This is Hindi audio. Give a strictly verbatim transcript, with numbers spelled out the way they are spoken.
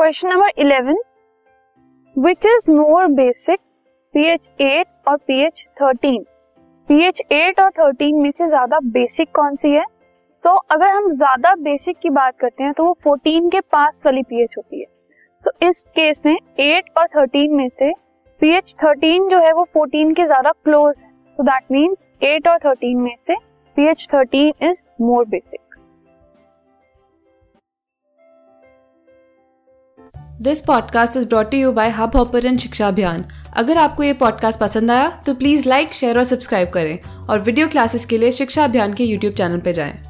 Question number eleven, which is more basic, pH eight और पीएच थर्टीन? पीएच एट और थर्टीन में से ज्यादा बेसिक कौन सी है? सो so, अगर हम ज्यादा बेसिक की बात करते हैं तो वो फोर्टीन के पास वाली पीएच होती है। सो so, इस केस में एट और थर्टीन में से पीएच थर्टीन जो है वो फोर्टीन के ज्यादा क्लोज है। सो दैट मीन्स एट और थर्टीन में से pH thirteen is more basic. This podcast is brought to you by Hubhopper and शिक्षा अभियान। अगर आपको ये पॉडकास्ट पसंद आया तो प्लीज़ लाइक, शेयर और सब्सक्राइब करें और वीडियो क्लासेस के लिए शिक्षा अभियान के यूट्यूब चैनल पर जाएं।